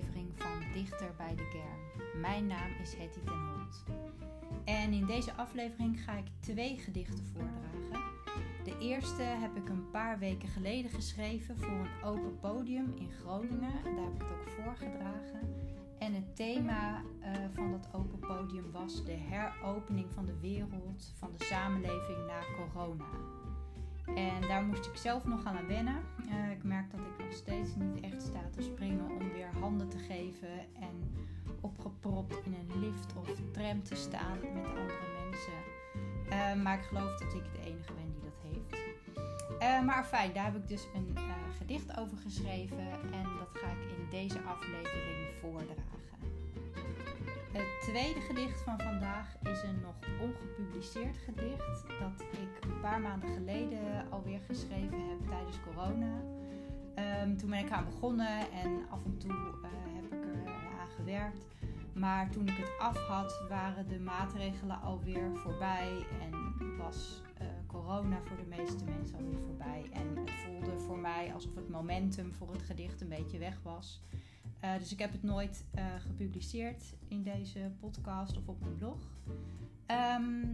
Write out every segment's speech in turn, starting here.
aflevering van Dichter bij de Kern. Mijn naam is Hettie ten Holt. En in deze aflevering ga ik 2 gedichten voordragen. De eerste heb ik een paar weken geleden geschreven voor een open podium in Groningen. Daar heb ik het ook voorgedragen. En het thema van dat open podium was de heropening van de wereld, van de samenleving na corona. En daar moest ik zelf nog aan wennen. Ik merk dat ik nog steeds niet echt sta te springen om weer handen te geven en opgepropt in een lift of tram te staan met andere mensen. Maar ik geloof dat ik de enige ben die dat heeft. Maar fijn, daar heb ik dus een gedicht over geschreven en dat ga ik in deze aflevering voordragen. Het tweede gedicht van vandaag is een nog ongepubliceerd gedicht dat ik een paar maanden geleden alweer geschreven heb tijdens corona. Toen ben ik aan begonnen en af en toe heb ik er aan gewerkt. Maar toen ik het af had waren de maatregelen alweer voorbij en was corona voor de meeste mensen alweer voorbij. En het voelde voor mij alsof het momentum voor het gedicht een beetje weg was. Dus ik heb het nooit gepubliceerd in deze podcast of op mijn blog.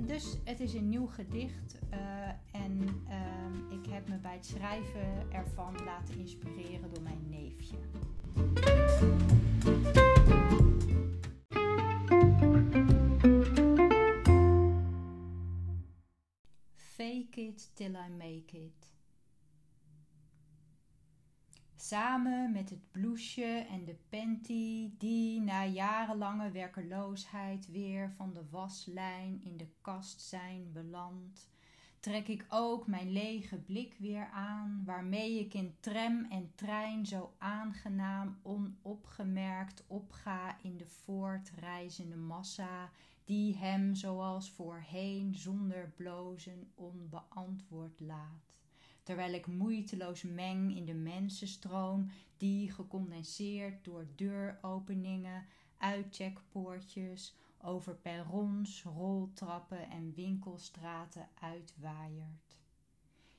Dus het is een nieuw gedicht. En ik heb me bij het schrijven ervan laten inspireren door mijn neefje. Fake it till I make it. Samen met het blouseje en de panty die na jarenlange werkeloosheid weer van de waslijn in de kast zijn beland, trek ik ook mijn lege blik weer aan, waarmee ik in tram en trein zo aangenaam onopgemerkt opga in de voortreizende massa die hem zoals voorheen zonder blozen onbeantwoord laat. Terwijl ik moeiteloos meng in de mensenstroom die gecondenseerd door deuropeningen, uitcheckpoortjes, over perrons, roltrappen en winkelstraten uitwaaiert.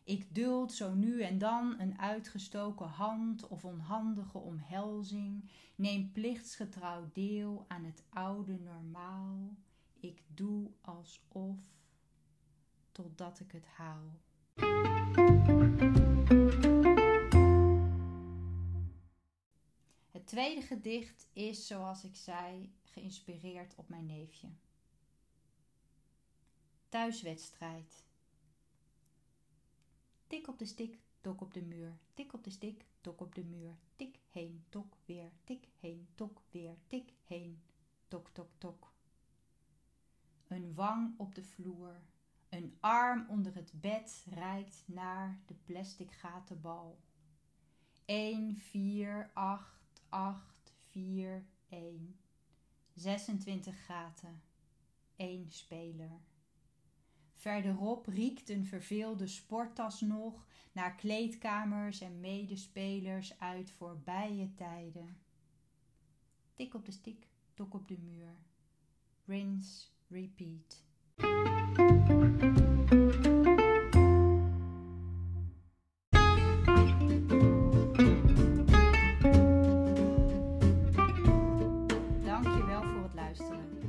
Ik duld zo nu en dan een uitgestoken hand of onhandige omhelzing, neem plichtsgetrouw deel aan het oude normaal. Ik doe alsof, totdat ik het haal. Het tweede gedicht is, zoals ik zei, geïnspireerd op mijn neefje. Thuiswedstrijd. Tik op de stik, tok op de muur. Tik op de stik, tok op de muur. Tik heen, tok weer. Tik heen, tok weer. Tik heen, tok, tok, tok. Een wang op de vloer. Een arm onder het bed reikt naar de plastic gatenbal. 1, 4, 8, 8, 4, 1. 26 gaten. 1 speler. Verderop riekt een verveelde sporttas nog naar kleedkamers en medespelers uit voorbije tijden. Tik op de stik, tok op de muur. Rinse, repeat. Dankjewel voor het luisteren.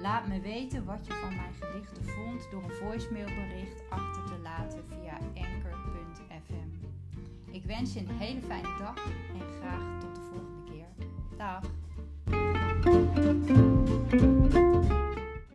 Laat me weten wat je van mijn gedichten vond door een voicemailbericht achter te laten via anchor.fm. Ik wens je een hele fijne dag en graag tot de volgende keer. Dag!